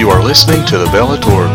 You are listening to the Bellator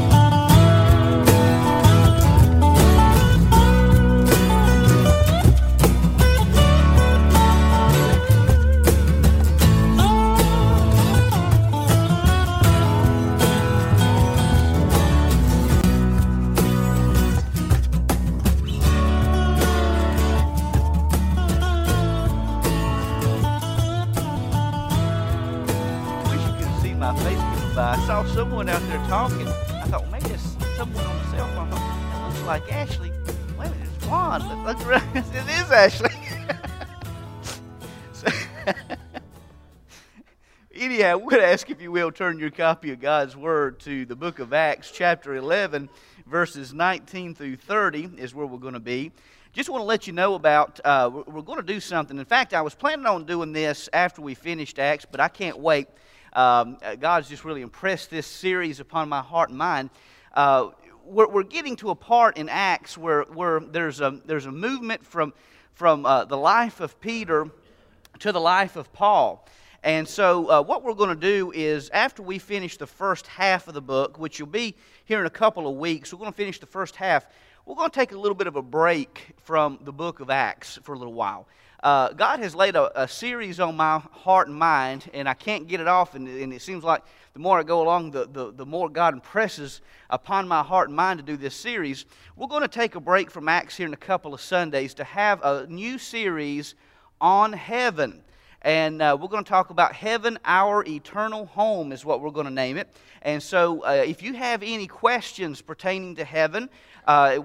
Someone out there talking. I thought, well, maybe it's someone on the cell phone. That looks like Ashley. Wait a minute, it's Juan. Let's run. It is Ashley. So, anyhow, I would ask if you will turn your copy of God's Word to the book of Acts, chapter 11, verses 19 through 30 is where we're going to be. Just want to let you know about, we're going to do something. In fact, I was planning on doing this after we finished Acts, but I can't wait. God's just really impressed this series upon my heart and mind. We're getting to a part in Acts where there's a movement from the life of Peter to the life of Paul. And so what we're going to do is, after we finish the first half of the book, which you'll be here in a couple of weeks, we're going to finish the first half. We're going to take a little bit of a break from the book of Acts for a little while. God has laid a series on my heart and mind, and I can't get it off, and it seems like the more I go along, the more God impresses upon my heart and mind to do this series. We're going to take a break from Acts here in a couple of Sundays to have a new series on heaven. And we're going to talk about Heaven, Our Eternal Home is what we're going to name it. And so if you have any questions pertaining to heaven, I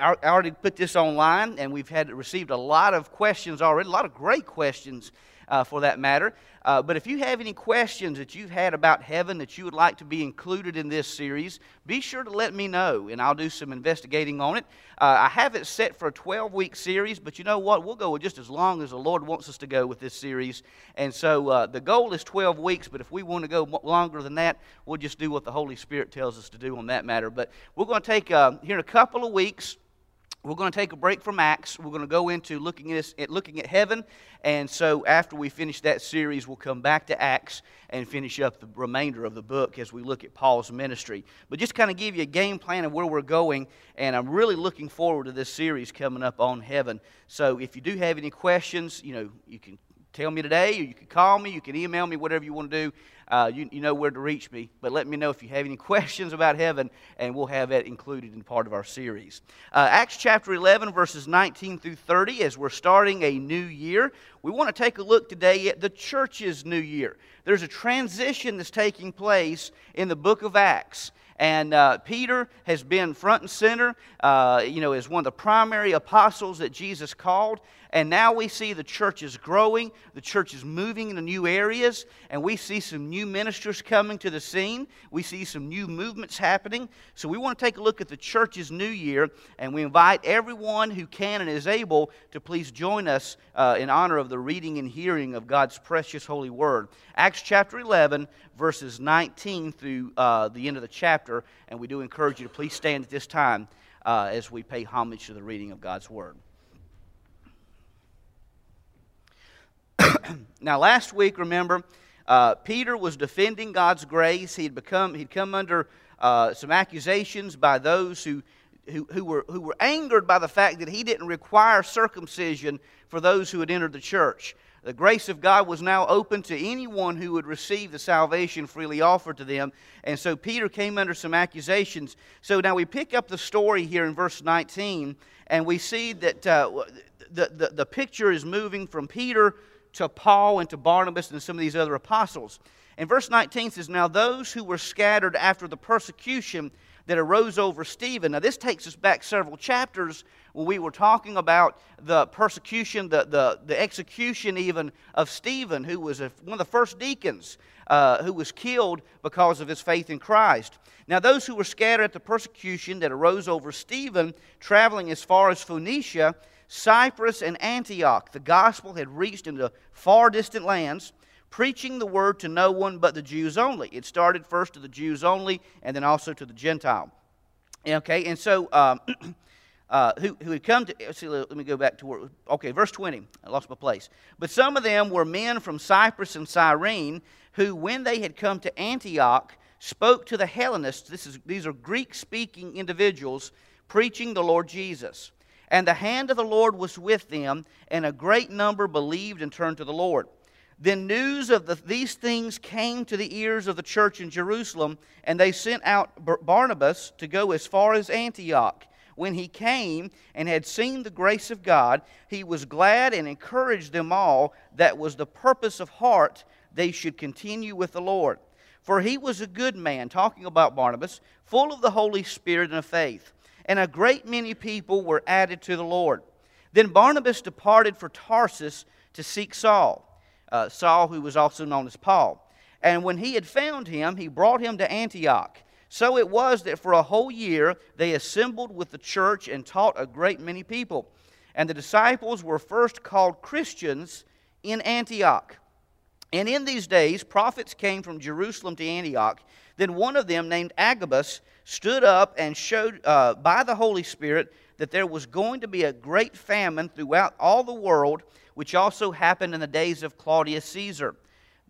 already put this online, and we've received a lot of questions already, a lot of great questions for that matter. But if you have any questions that you've had about heaven that you would like to be included in this series, be sure to let me know, and I'll do some investigating on it. I have it set for a 12-week series, but you know what? We'll go with just as long as the Lord wants us to go with this series. And so the goal is 12 weeks, but if we want to go longer than that, we'll just do what the Holy Spirit tells us to do on that matter. But we're going to take, here in a couple of weeks, we're going to take a break from Acts. We're going to go into looking at heaven. And so after we finish that series, we'll come back to Acts and finish up the remainder of the book as we look at Paul's ministry. But just kind of give you a game plan of where we're going, and I'm really looking forward to this series coming up on heaven. So if you do have any questions, you know, you can tell me today, or you can call me, you can email me, whatever you want to do. You know where to reach me, but let me know if you have any questions about heaven, and we'll have that included in part of our series. Acts chapter 11, verses 19 through 30, as we're starting a new year, we want to take a look today at the church's new year. There's a transition that's taking place in the book of Acts. And Peter has been front and center, as one of the primary apostles that Jesus called. And now we see the church is growing, the church is moving into new areas, and we see some new ministers coming to the scene. We see some new movements happening. So we want to take a look at the church's new year, and we invite everyone who can and is able to please join us in honor of the reading and hearing of God's precious holy word. Acts chapter 11, verses 19 through the end of the chapter. And we do encourage you to please stand at this time as we pay homage to the reading of God's Word. Now, last week, remember, Peter was defending God's grace. He'd come under some accusations by those who were angered by the fact that he didn't require circumcision for those who had entered the church. The grace of God was now open to anyone who would receive the salvation freely offered to them. And so Peter came under some accusations. So now we pick up the story here in verse 19, and we see that the picture is moving from Peter to Paul and to Barnabas and some of these other apostles. And verse 19 says, "Now those who were scattered after the persecution that arose over Stephen." Now this takes us back several chapters when we were talking about the persecution, the execution even of Stephen, who was one of the first deacons who was killed because of his faith in Christ. "Now those who were scattered at the persecution that arose over Stephen, traveling as far as Phoenicia, Cyprus, and Antioch, the gospel had reached into far distant lands, preaching the word to no one but the Jews only." It started first to the Jews only, and then also to the Gentile. Okay, and so who had come to, let me go back to where, okay, verse 20, I lost my place. But some of them were men from Cyprus and Cyrene, who when they had come to Antioch, spoke to the Hellenists, these are Greek-speaking individuals, preaching the Lord Jesus. And the hand of the Lord was with them, and a great number believed and turned to the Lord. Then news of these things came to the ears of the church in Jerusalem, and they sent out Barnabas to go as far as Antioch. When he came and had seen the grace of God, he was glad and encouraged them all. That was the purpose of heart, they should continue with the Lord. For he was a good man, talking about Barnabas, full of the Holy Spirit and of faith. And a great many people were added to the Lord. Then Barnabas departed for Tarsus to seek Saul. Saul, who was also known as Paul. And when he had found him, he brought him to Antioch. So it was that for a whole year they assembled with the church and taught a great many people. And the disciples were first called Christians in Antioch. And in these days prophets came from Jerusalem to Antioch. Then one of them, named Agabus, stood up and showed by the Holy Spirit that there was going to be a great famine throughout all the world, which also happened in the days of Claudius Caesar.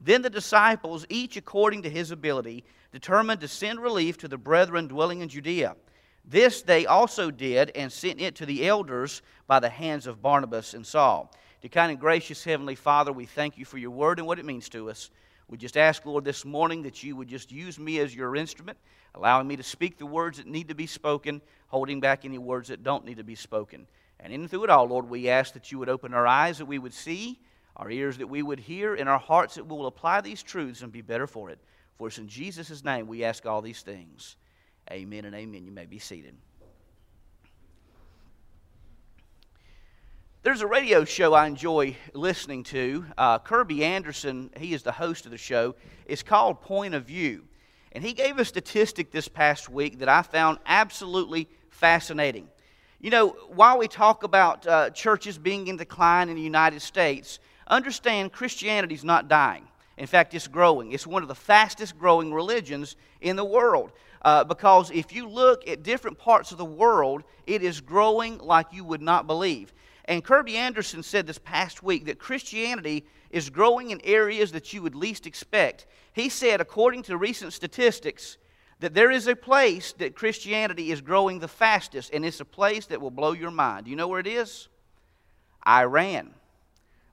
Then the disciples, each according to his ability, determined to send relief to the brethren dwelling in Judea. This they also did, and sent it to the elders by the hands of Barnabas and Saul. Dear kind and gracious Heavenly Father, we thank you for your word and what it means to us. We just ask, Lord, this morning that you would just use me as your instrument, allowing me to speak the words that need to be spoken, holding back any words that don't need to be spoken. And in through it all, Lord, we ask that you would open our eyes that we would see, our ears that we would hear, and our hearts that we will apply these truths and be better for it. For it's in Jesus' name we ask all these things. Amen and amen. You may be seated. There's a radio show I enjoy listening to. Kirby Anderson, he is the host of the show. It's called Point of View. And he gave a statistic this past week that I found absolutely fascinating. You know, while we talk about churches being in decline in the United States, understand Christianity's not dying. In fact, it's growing. It's one of the fastest growing religions in the world. Because if you look at different parts of the world, it is growing like you would not believe. And Kirby Anderson said this past week that Christianity is growing in areas that you would least expect. He said, according to recent statistics, that there is a place that Christianity is growing the fastest, and it's a place that will blow your mind. Do you know where it is? Iran.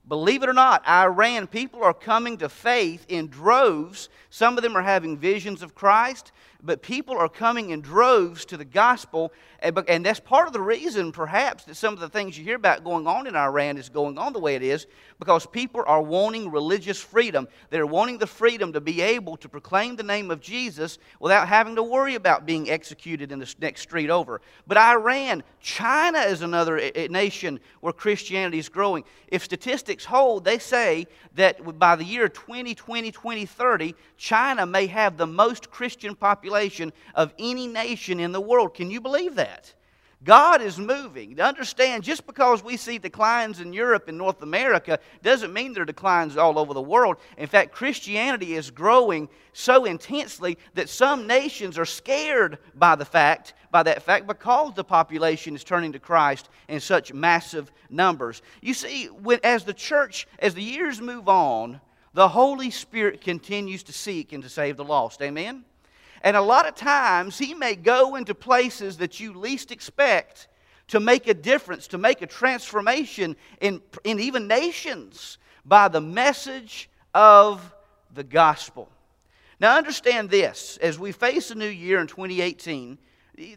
Believe it or not, Iran, people are coming to faith in droves. Some of them are having visions of Christ, but people are coming in droves to the gospel. And that's part of the reason, perhaps, that some of the things you hear about going on in Iran is going on the way it is, because people are wanting religious freedom. They're wanting the freedom to be able to proclaim the name of Jesus without having to worry about being executed in the next street over. But Iran, China is another nation where Christianity is growing. If statistics hold, they say that by the year 2030, China may have the most Christian population of any nation in the world. Can you believe that? God is moving. Understand, just because we see declines in Europe and North America doesn't mean there are declines all over the world. In fact, Christianity is growing so intensely that some nations are scared by that fact, because the population is turning to Christ in such massive numbers. You see, as the church, as the years move on, the Holy Spirit continues to seek and to save the lost. Amen? And a lot of times, He may go into places that you least expect to make a difference, to make a transformation in even nations by the message of the gospel. Now understand this, as we face a new year in 2018,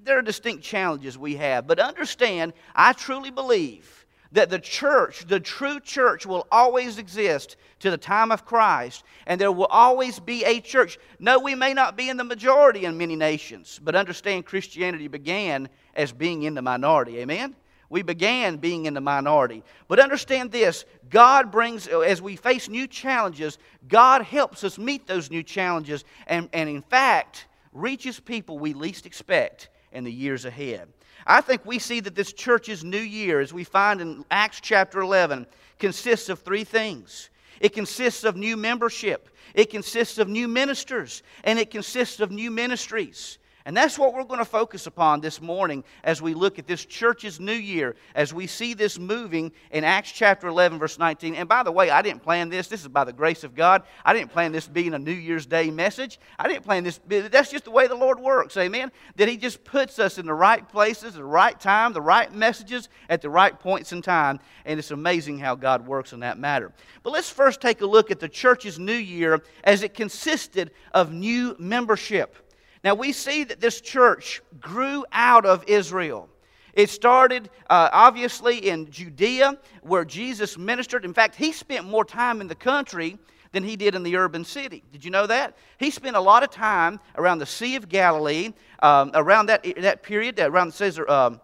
there are distinct challenges we have. But understand, I truly believe that the church, the true church, will always exist to the time of Christ, and there will always be a church. No, we may not be in the majority in many nations, but understand Christianity began as being in the minority, amen? We began being in the minority. But understand this, God brings, as we face new challenges, God helps us meet those new challenges, and in fact, reaches people we least expect in the years ahead. I think we see that this church's new year, as we find in Acts chapter 11, consists of three things. It consists of new membership, it consists of new ministers, and it consists of new ministries. And that's what we're going to focus upon this morning as we look at this church's new year, as we see this moving in Acts chapter 11, verse 19. And by the way, I didn't plan this. This is by the grace of God. I didn't plan this being a New Year's Day message. I didn't plan this. That's just the way the Lord works, amen? That He just puts us in the right places, the right time, the right messages at the right points in time. And it's amazing how God works in that matter. But let's first take a look at the church's new year as it consisted of new membership. Now, we see that this church grew out of Israel. It started, obviously, in Judea, where Jesus ministered. In fact, He spent more time in the country than He did in the urban city. Did you know that? He spent a lot of time around the Sea of Galilee, around that period, around Caesar,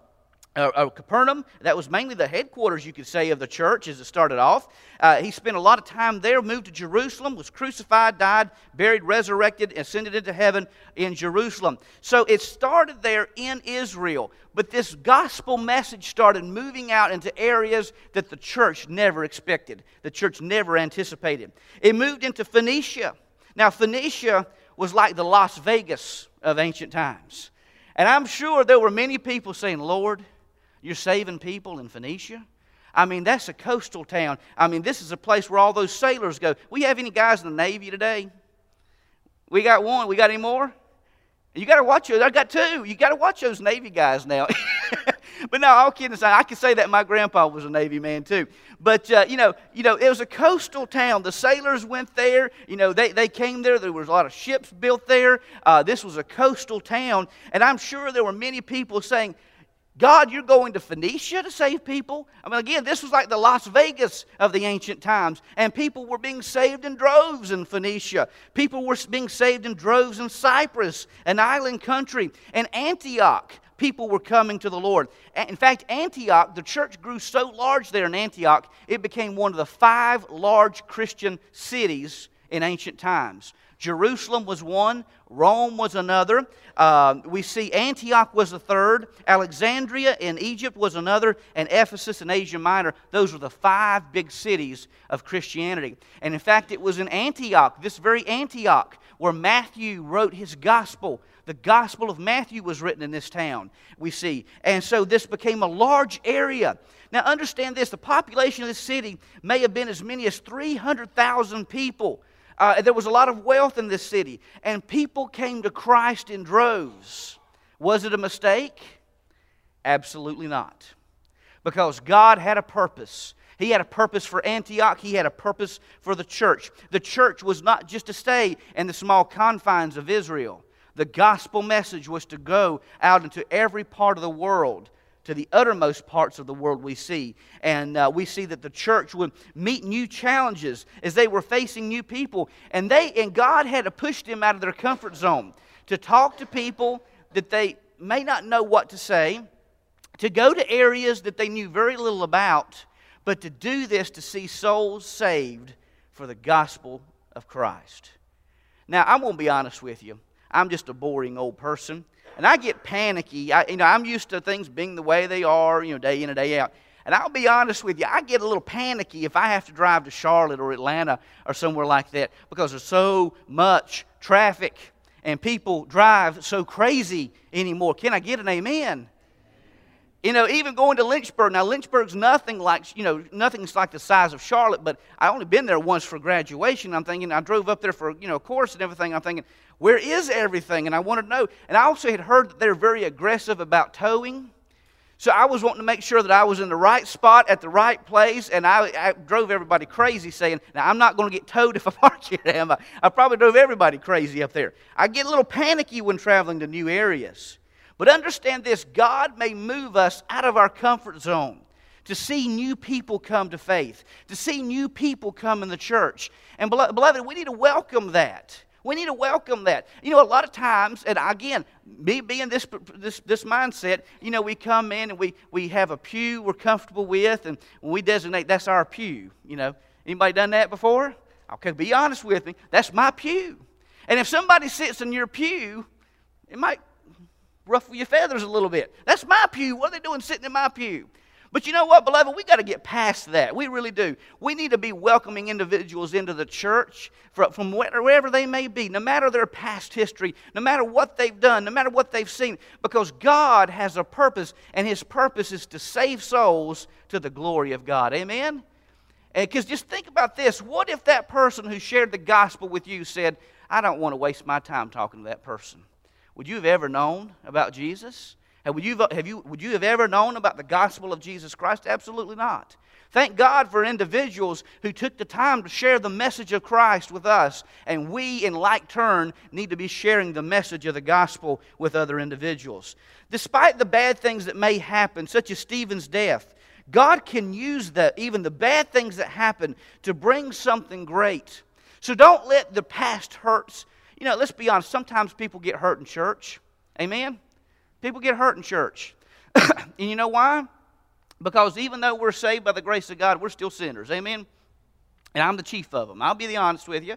Capernaum. That was mainly the headquarters, you could say, of the church as it started off. He spent a lot of time there, moved to Jerusalem, was crucified, died, buried, resurrected, ascended into heaven in Jerusalem. So it started there in Israel, but this gospel message started moving out into areas that the church never expected, the church never anticipated. It moved into Phoenicia. Now, Phoenicia was like the Las Vegas of ancient times. And I'm sure there were many people saying, "Lord, you're saving people in Phoenicia? I mean, that's a coastal town. I mean, this is a place where all those sailors go." We have any guys in the Navy today? We got one. We got any more? You got to watch those. I got two. You got to watch those Navy guys now. But no, all kidding aside, I can say that my grandpa was a Navy man too. But, you know, it was a coastal town. The sailors went there. You know, they came there. There was a lot of ships built there. This was a coastal town. And I'm sure there were many people saying, "God, you're going to Phoenicia to save people?" I mean, again, this was like the Las Vegas of the ancient times. And people were being saved in droves in Phoenicia. People were being saved in droves in Cyprus, an island country. In Antioch, people were coming to the Lord. In fact, Antioch, the church grew so large there in Antioch, it became one of the 5 large Christian cities in ancient times. Jerusalem was one. Rome was another. We see Antioch was the third. Alexandria in Egypt was another. And Ephesus in Asia Minor. Those were the 5 big cities of Christianity. And in fact, it was in Antioch, this very Antioch, where Matthew wrote his gospel. The Gospel of Matthew was written in this town, we see. And so this became a large area. Now understand this, the population of this city may have been as many as 300,000 people. There was a lot of wealth in this city, and people came to Christ in droves. Was it a mistake? Absolutely not. Because God had a purpose. He had a purpose for Antioch. He had a purpose for the church. The church was not just to stay in the small confines of Israel. The gospel message was to go out into every part of the world, to the uttermost parts of the world we see. And we see that the church would meet new challenges as they were facing new people. And God had to push them out of their comfort zone to talk to people that they may not know what to say, to go to areas that they knew very little about, but to do this to see souls saved for the gospel of Christ. Now, I'm going to be honest with you. I'm just a boring old person. And I get panicky. I'm used to things being the way they are, day in and day out. And I'll be honest with you, I get a little panicky if I have to drive to Charlotte or Atlanta or somewhere like that because there's so much traffic and people drive so crazy anymore. Can I get an amen? Even going to Lynchburg. Now, Lynchburg's nothing's like the size of Charlotte, but I only been there once for graduation. I'm thinking, I drove up there for, a course and everything. I'm thinking, where is everything? And I wanted to know. And I also had heard that they're very aggressive about towing. So I was wanting to make sure that I was in the right spot at the right place, and I drove everybody crazy saying, "Now, I'm not going to get towed if I park here, am I?" I probably drove everybody crazy up there. I get a little panicky when traveling to new areas. But understand this, God may move us out of our comfort zone to see new people come to faith, to see new people come in the church. And beloved, we need to welcome that. We need to welcome that. A lot of times, and again, me being this mindset, we come in and we have a pew we're comfortable with, and when we designate that's our pew. Anybody done that before? Okay, be honest with me. That's my pew. And if somebody sits in your pew, it might ruffle your feathers a little bit. That's my pew. What are they doing sitting in my pew? But you know what, beloved? We got to get past that. We really do. We need to be welcoming individuals into the church from wherever they may be, no matter their past history, no matter what they've done, no matter what they've seen, because God has a purpose, and His purpose is to save souls to the glory of God. Amen? Because just think about this. What if that person who shared the gospel with you said, I don't want to waste my time talking to that person? Would you have ever known about Jesus? Would you have ever known about the gospel of Jesus Christ? Absolutely not. Thank God for individuals who took the time to share the message of Christ with us, and we, in like turn, need to be sharing the message of the gospel with other individuals. Despite the bad things that may happen, such as Stephen's death, God can use even the bad things that happen to bring something great. So don't let the past hurts. You know, let's be honest, sometimes people get hurt in church. Amen? People get hurt in church. And you know why? Because even though we're saved by the grace of God, we're still sinners. Amen? And I'm the chief of them. I'll be honest with you.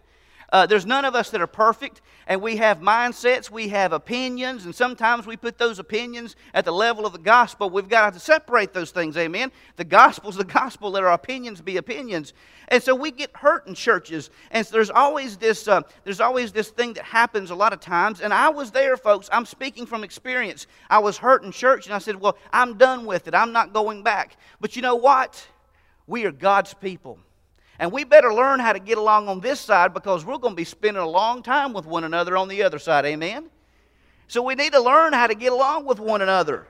There's none of us that are perfect, and we have mindsets, we have opinions, and sometimes we put those opinions at the level of the gospel. We've got to separate those things, amen? The gospel's the gospel. Let our opinions be opinions. And so we get hurt in churches, and so there's always this thing that happens a lot of times, and I was there, folks. I'm speaking from experience. I was hurt in church, and I said, well, I'm done with it. I'm not going back. But you know what? We are God's people. And we better learn how to get along on this side, because we're going to be spending a long time with one another on the other side. Amen? So we need to learn how to get along with one another.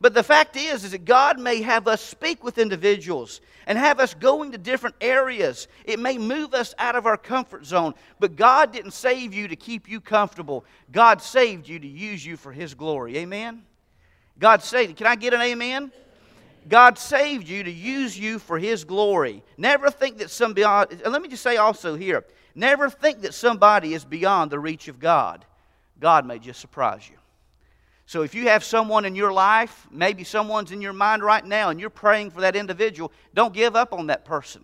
But the fact is that God may have us speak with individuals and have us going to different areas. It may move us out of our comfort zone. But God didn't save you to keep you comfortable. God saved you to use you for His glory. Amen? God saved you. Can I get an amen? God saved you to use you for His glory. Never think that somebody, and let me just say also here, never think that somebody is beyond the reach of God. God may just surprise you. So if you have someone in your life, maybe someone's in your mind right now, and you're praying for that individual, don't give up on that person,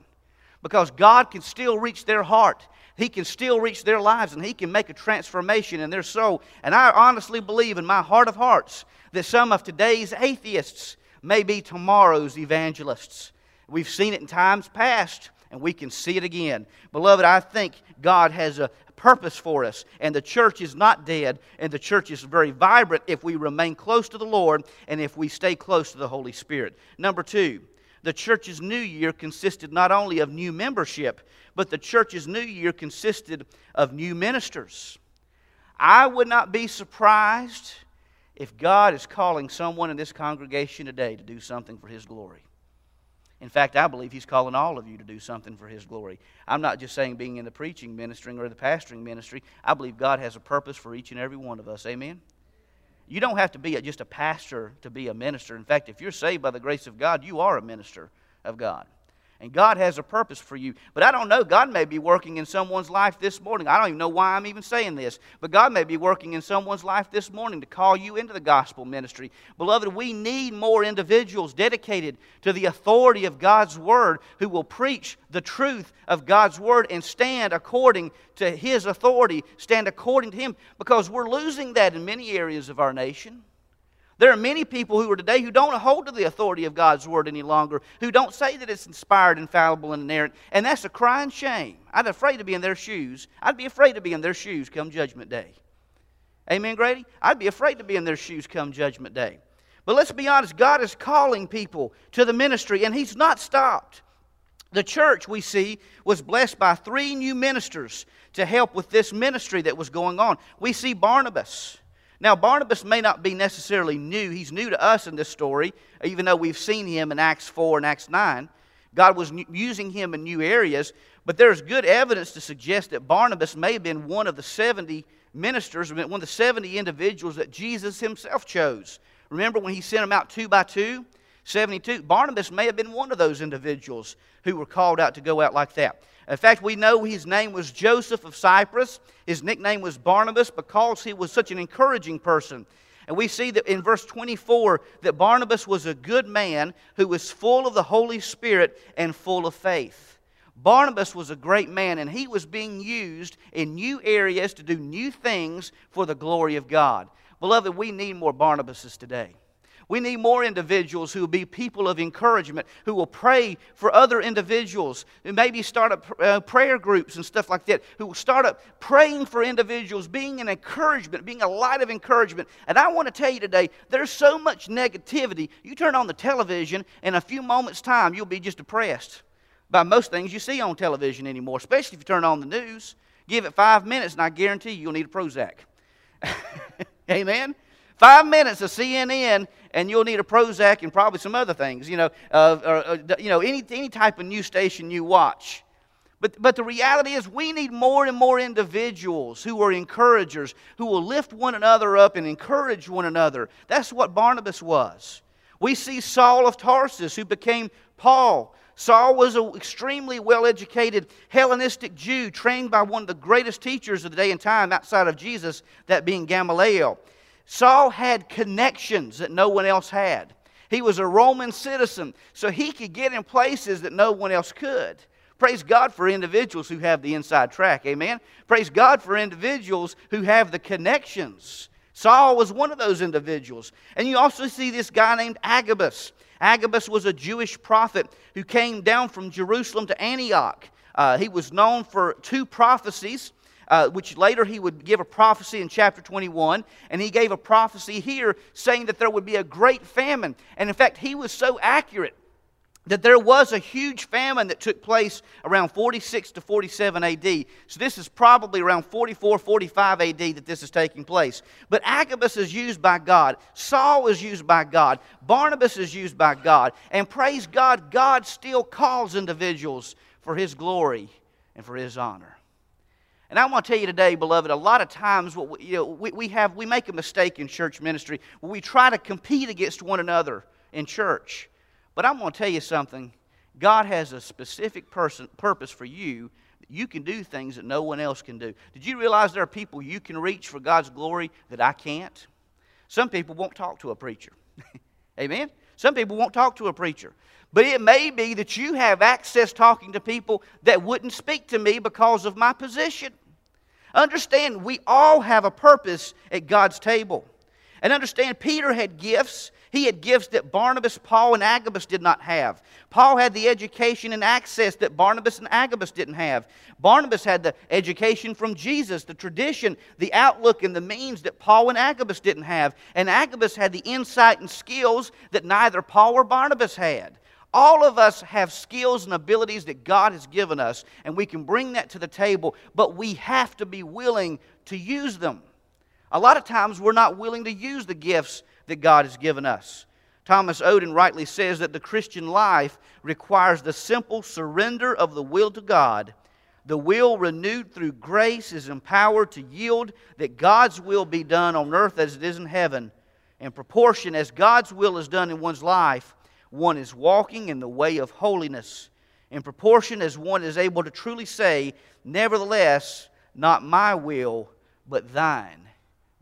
because God can still reach their heart. He can still reach their lives, and He can make a transformation in their soul. And I honestly believe in my heart of hearts that some of today's atheists may be tomorrow's evangelists. We've seen it in times past, and we can see it again. Beloved, I think God has a purpose for us, and the church is not dead, and the church is very vibrant if we remain close to the Lord and if we stay close to the Holy Spirit. Number two, the church's new year consisted not only of new membership, but the church's new year consisted of new ministers. I would not be surprised if God is calling someone in this congregation today to do something for His glory. In fact, I believe He's calling all of you to do something for His glory. I'm not just saying being in the preaching ministry or the pastoring ministry. I believe God has a purpose for each and every one of us. Amen? You don't have to be just a pastor to be a minister. In fact, if you're saved by the grace of God, you are a minister of God. And God has a purpose for you. But I don't know, God may be working in someone's life this morning. I don't even know why I'm even saying this. But God may be working in someone's life this morning to call you into the gospel ministry. Beloved, we need more individuals dedicated to the authority of God's Word who will preach the truth of God's Word and stand according to His authority, stand according to Him, because we're losing that in many areas of our nation. There are many people who are today who don't hold to the authority of God's Word any longer, who don't say that it's inspired, infallible, and inerrant, and that's a crying shame. I'd afraid to be in their shoes. I'd be afraid to be in their shoes come Judgment Day. Amen, Grady? I'd be afraid to be in their shoes come Judgment Day. But let's be honest, God is calling people to the ministry, and He's not stopped. The church, we see, was blessed by 3 new ministers to help with this ministry that was going on. We see Barnabas. Now, Barnabas may not be necessarily new. He's new to us in this story, even though we've seen him in Acts 4 and Acts 9. God was using him in new areas, but there's good evidence to suggest that Barnabas may have been one of the 70 ministers, one of the 70 individuals that Jesus Himself chose. Remember when He sent them out 2 by 2? 72. Barnabas may have been one of those individuals who were called out to go out like that. In fact, we know his name was Joseph of Cyprus. His nickname was Barnabas because he was such an encouraging person. And we see that in verse 24 that Barnabas was a good man who was full of the Holy Spirit and full of faith. Barnabas was a great man, and he was being used in new areas to do new things for the glory of God. Beloved, we need more Barnabases today. We need more individuals who will be people of encouragement, who will pray for other individuals, and maybe start up prayer groups and stuff like that, who will start up praying for individuals, being an encouragement, being a light of encouragement. And I want to tell you today, there's so much negativity. You turn on the television, in a few moments' time, you'll be just depressed by most things you see on television anymore, especially if you turn on the news. Give it 5 minutes, and I guarantee you'll need a Prozac. Amen? 5 minutes of CNN, and you'll need a Prozac and probably some other things, any type of news station you watch. But the reality is we need more and more individuals who are encouragers, who will lift one another up and encourage one another. That's what Barnabas was. We see Saul of Tarsus, who became Paul. Saul was an extremely well-educated Hellenistic Jew trained by one of the greatest teachers of the day and time outside of Jesus, that being Gamaliel. Saul had connections that no one else had. He was a Roman citizen, so he could get in places that no one else could. Praise God for individuals who have the inside track, amen? Praise God for individuals who have the connections. Saul was one of those individuals. And you also see this guy named Agabus. Agabus was a Jewish prophet who came down from Jerusalem to Antioch. He was known for two prophecies, which later he would give a prophecy in chapter 21. And he gave a prophecy here saying that there would be a great famine. And in fact, he was so accurate that there was a huge famine that took place around 46 to 47 A.D. So this is probably around 44, 45 A.D. that this is taking place. But Agabus is used by God. Saul is used by God. Barnabas is used by God. And praise God, God still calls individuals for His glory and for His honor. And I want to tell you today, beloved, a lot of times what we make a mistake in church ministry. We try to compete against one another in church. But I'm going to tell you something. God has a specific purpose for you. You can do things that no one else can do. Did you realize there are people you can reach for God's glory that I can't? Some people won't talk to a preacher. Amen? Some people won't talk to a preacher. But it may be that you have access talking to people that wouldn't speak to me because of my position. Understand, we all have a purpose at God's table. And understand, Peter had gifts. He had gifts that Barnabas, Paul, and Agabus did not have. Paul had the education and access that Barnabas and Agabus didn't have. Barnabas had the education from Jesus, the tradition, the outlook, and the means that Paul and Agabus didn't have. And Agabus had the insight and skills that neither Paul or Barnabas had. All of us have skills and abilities that God has given us, and we can bring that to the table, but we have to be willing to use them. A lot of times we're not willing to use the gifts that God has given us. Thomas Oden rightly says that the Christian life requires the simple surrender of the will to God. The will renewed through grace is empowered to yield that God's will be done on earth as it is in heaven. In proportion as God's will is done in one's life, one is walking in the way of holiness. In proportion as one is able to truly say, "Nevertheless, not my will, but thine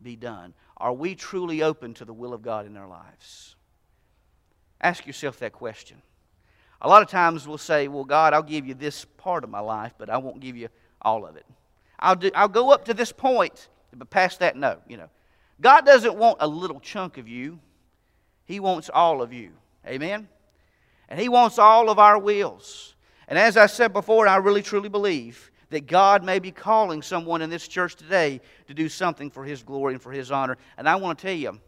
be done." Are we truly open to the will of God in our lives? Ask yourself that question. A lot of times we'll say, "Well, God, I'll give you this part of my life, but I won't give you all of it. I'll go up to this point, but past that, no." God doesn't want a little chunk of you. He wants all of you. Amen? And He wants all of our wills. And as I said before, I really truly believe that God may be calling someone in this church today to do something for His glory and for His honor. And I want to tell you,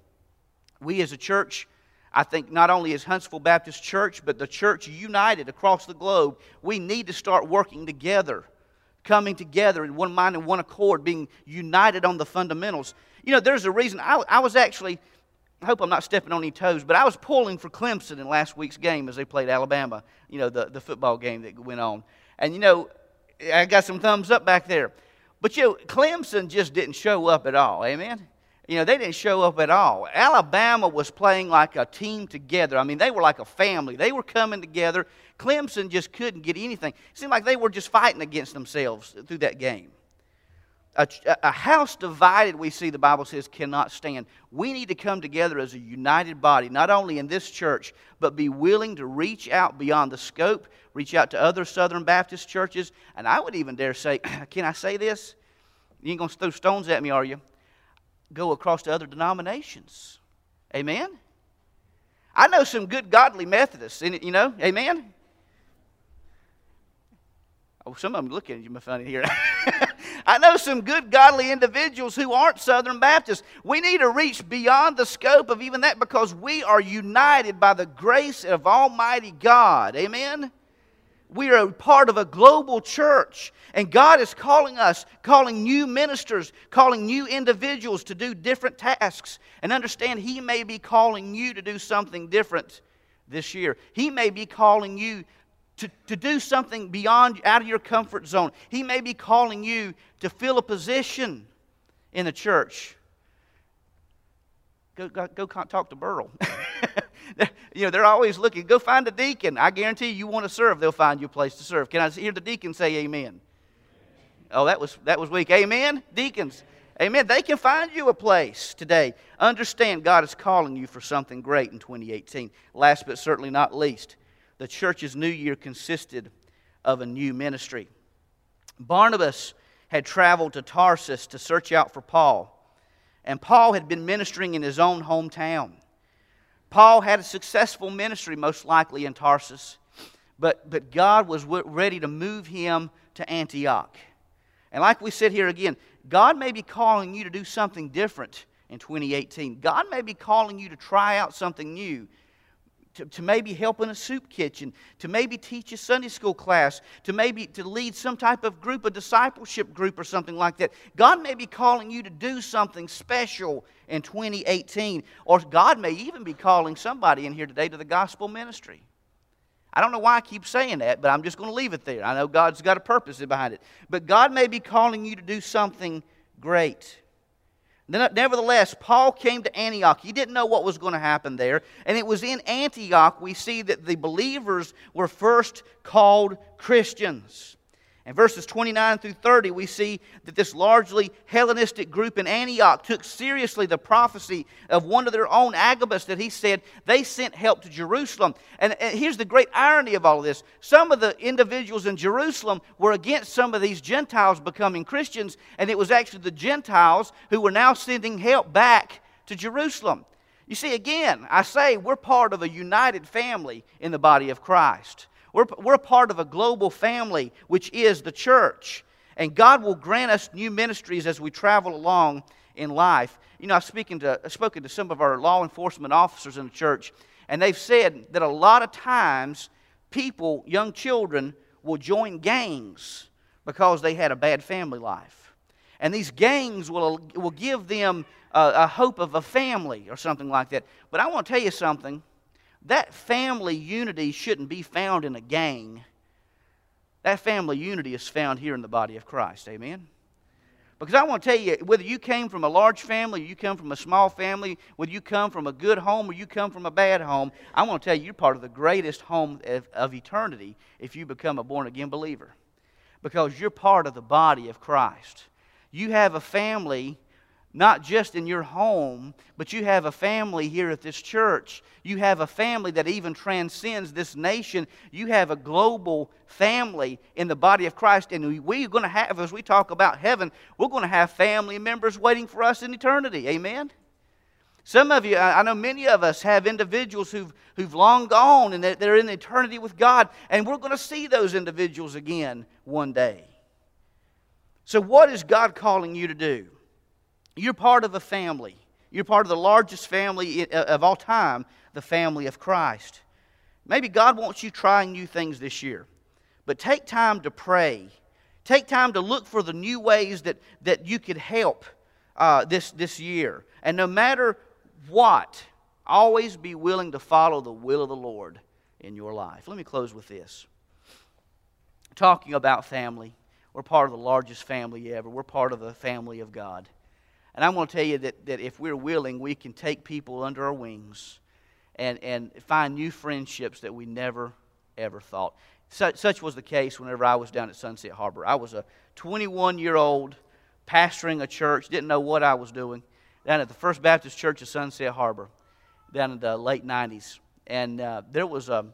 we as a church, I think not only as Huntsville Baptist Church, but the church united across the globe, we need to start working together, coming together in one mind and one accord, being united on the fundamentals. There's a reason. I was actually, I hope I'm not stepping on any toes, but I was pulling for Clemson in last week's game as they played Alabama, the football game that went on. And I got some thumbs up back there. But Clemson just didn't show up at all. Amen? They didn't show up at all. Alabama was playing like a team together. I mean, they were like a family. They were coming together. Clemson just couldn't get anything. It seemed like they were just fighting against themselves through that game. A house divided, we see, the Bible says, cannot stand. We need to come together as a united body, not only in this church, but be willing to reach out beyond the scope, reach out to other Southern Baptist churches. And I would even dare say, can I say this? You ain't going to throw stones at me, are you? Go across to other denominations. Amen? I know some good godly Methodists, you know, amen? Oh, some of them looking at you funny here. I know some good godly individuals who aren't Southern Baptists. We need to reach beyond the scope of even that because we are united by the grace of Almighty God, amen? We are a part of a global church, and God is calling us, calling new ministers, calling new individuals to do different tasks. And understand, He may be calling you to do something different this year. He may be calling you to do something beyond, out of your comfort zone. He may be calling you to fill a position in the church. Go talk to Burl. You know, they're always looking. Go find a deacon. I guarantee you want to serve, they'll find you a place to serve. Can I hear the deacon say amen? Amen. Oh, that was weak. Amen, deacons. Amen. They can find you a place today. Understand God is calling you for something great in 2018. Last but certainly not least, the church's new year consisted of a new ministry. Barnabas had traveled to Tarsus to search out for Paul, and Paul had been ministering in his own hometown. Paul had a successful ministry, most likely, in Tarsus, but God was ready to move him to Antioch. And like we said here again, God may be calling you to do something different in 2018. God may be calling you to try out something new, to maybe help in a soup kitchen, to maybe teach a Sunday school class, to maybe to lead some type of group, a discipleship group or something like that. God may be calling you to do something special in 2018, or God may even be calling somebody in here today to the gospel ministry. I don't know why I keep saying that, but I'm just going to leave it there. I know God's got a purpose behind it. But God may be calling you to do something great. Nevertheless, Paul came to Antioch. He didn't know what was going to happen there. And it was in Antioch we see that the believers were first called Christians. In verses 29 through 30, we see that this largely Hellenistic group in Antioch took seriously the prophecy of one of their own, Agabus, that he said they sent help to Jerusalem. And here's the great irony of all of this. Some of the individuals in Jerusalem were against some of these Gentiles becoming Christians, and it was actually the Gentiles who were now sending help back to Jerusalem. You see, again, I say we're part of a united family in the body of Christ. We're part of a global family, which is the church. And God will grant us new ministries as we travel along in life. You know, I've spoken to some of our law enforcement officers in the church, and they've said that a lot of times people, young children, will join gangs because they had a bad family life. And these gangs will give them a hope of a family or something like that. But I want to tell you something. That family unity shouldn't be found in a gang. That family unity is found here in the body of Christ. Amen? Because I want to tell you, whether you came from a large family, or you come from a small family, whether you come from a good home or you come from a bad home, I want to tell you, you're part of the greatest home of eternity if you become a born-again believer. Because you're part of the body of Christ. You have a family, not just in your home, but you have a family here at this church. You have a family that even transcends this nation. You have a global family in the body of Christ. And we're going to have, as we talk about heaven, we're going to have family members waiting for us in eternity. Amen? Some of you, I know many of us have individuals who've long gone and they're in eternity with God. And we're going to see those individuals again one day. So what is God calling you to do? You're part of a family. You're part of the largest family of all time, the family of Christ. Maybe God wants you trying new things this year. But take time to pray. Take time to look for the new ways that you could help this year. And no matter what, always be willing to follow the will of the Lord in your life. Let me close with this. Talking about family, we're part of the largest family ever. We're part of the family of God. And I'm going to tell you that if we're willing, we can take people under our wings and find new friendships that we never, ever thought. Such was the case whenever I was down at Sunset Harbor. I was a 21-year-old pastoring a church, didn't know what I was doing, down at the First Baptist Church of Sunset Harbor down in the late 90s. And there was a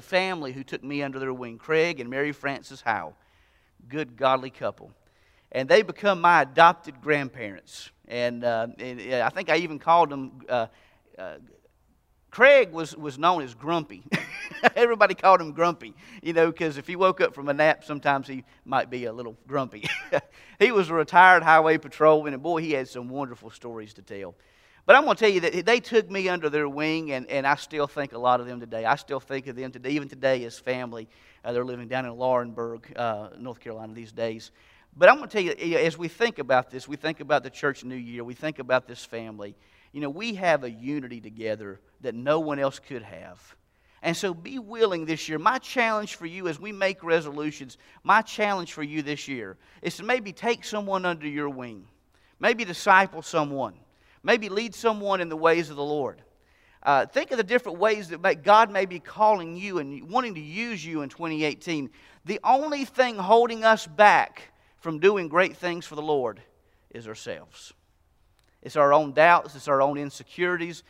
family who took me under their wing, Craig and Mary Frances Howe, good godly couple. And they become my adopted grandparents. And I think I even called them Craig was known as Grumpy. Everybody called him Grumpy, you know, because if he woke up from a nap, sometimes he might be a little grumpy. He was a retired highway patrolman, and boy, he had some wonderful stories to tell. But I'm going to tell you that they took me under their wing, and I still think a lot of them today. I still think of them today, even today as family. They're living down in Laurinburg, North Carolina these days. But I'm going to tell you, as we think about this, we think about the church new year, we think about this family. You know, we have a unity together that no one else could have. And so be willing this year. My challenge for you as we make resolutions, my challenge for you this year is to maybe take someone under your wing. Maybe disciple someone. Maybe lead someone in the ways of the Lord. Think of the different ways that God may be calling you and wanting to use you in 2018. The only thing holding us back from doing great things for the Lord is ourselves. It's our own doubts. It's our own insecurities.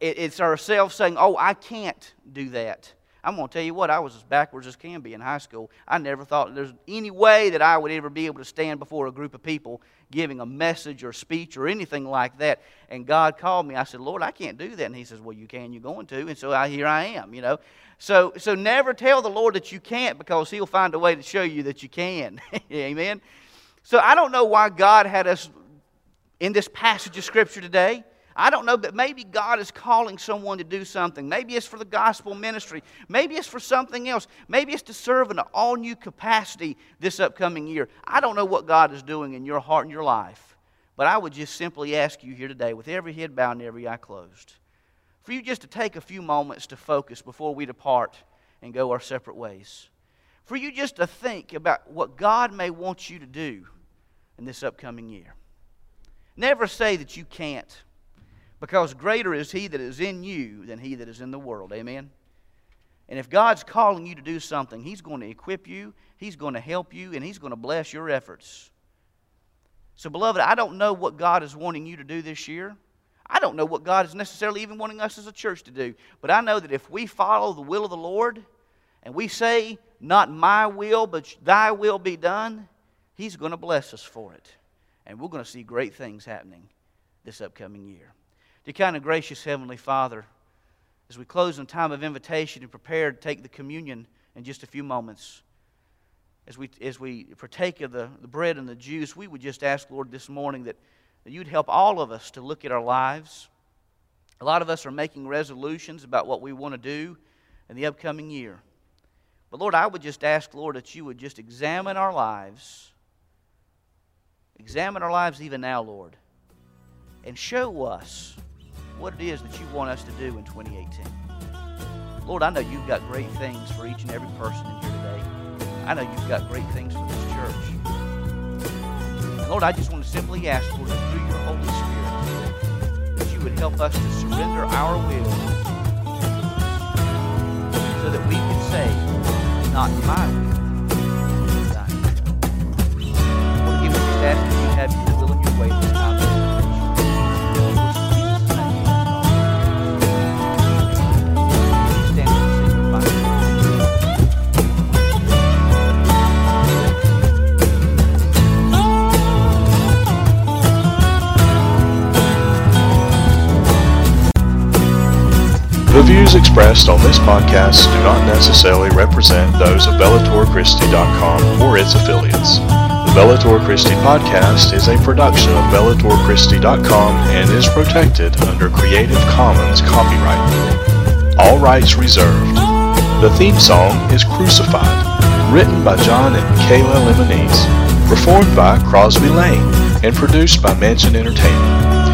It's ourselves saying, oh, I can't do that. I'm going to tell you what, I was as backwards as can be in high school. I never thought there's any way that I would ever be able to stand before a group of people giving a message or speech or anything like that. And God called me. I said, Lord, I can't do that. And he says, well, you can. You're going to. And so here I am, you know. So never tell the Lord that you can't, because he'll find a way to show you that you can. Amen. So I don't know why God had us in this passage of Scripture today. I don't know, but maybe God is calling someone to do something. Maybe it's for the gospel ministry. Maybe it's for something else. Maybe it's to serve in an all-new capacity this upcoming year. I don't know what God is doing in your heart and your life, but I would just simply ask you here today, with every head bowed and every eye closed, for you just to take a few moments to focus before we depart and go our separate ways. For you just to think about what God may want you to do in this upcoming year. Never say that you can't, because greater is he that is in you than he that is in the world. Amen? And if God's calling you to do something, he's going to equip you, he's going to help you, and he's going to bless your efforts. So, beloved, I don't know what God is wanting you to do this year. I don't know what God is necessarily even wanting us as a church to do. But I know that if we follow the will of the Lord, and we say, not my will, but thy will be done, he's going to bless us for it. And we're going to see great things happening this upcoming year. Dear kind and gracious Heavenly Father, as we close in time of invitation and prepare to take the communion in just a few moments, as we partake of the bread and the juice, we would just ask, Lord, this morning that you'd help all of us to look at our lives. A lot of us are making resolutions about what we want to do in the upcoming year. But Lord, I would just ask, Lord, that you would just examine our lives. Examine our lives even now, Lord, and show us what it is that you want us to do in 2018. Lord, I know you've got great things for each and every person in here today. I know you've got great things for this church. And Lord, I just want to simply ask, Lord, that through your Holy Spirit, that you would help us to surrender our will so that we can say, not my will, but thine. Lord, again, we just ask that you have your will and your way this time. The views expressed on this podcast do not necessarily represent those of BellatorChristi.com or its affiliates. The Bellator Christi podcast is a production of BellatorChristi.com and is protected under Creative Commons copyright. All rights reserved. The theme song is Crucified, written by John and Michaela Lemonese, performed by Crosby Lane, and produced by Mansion Entertainment.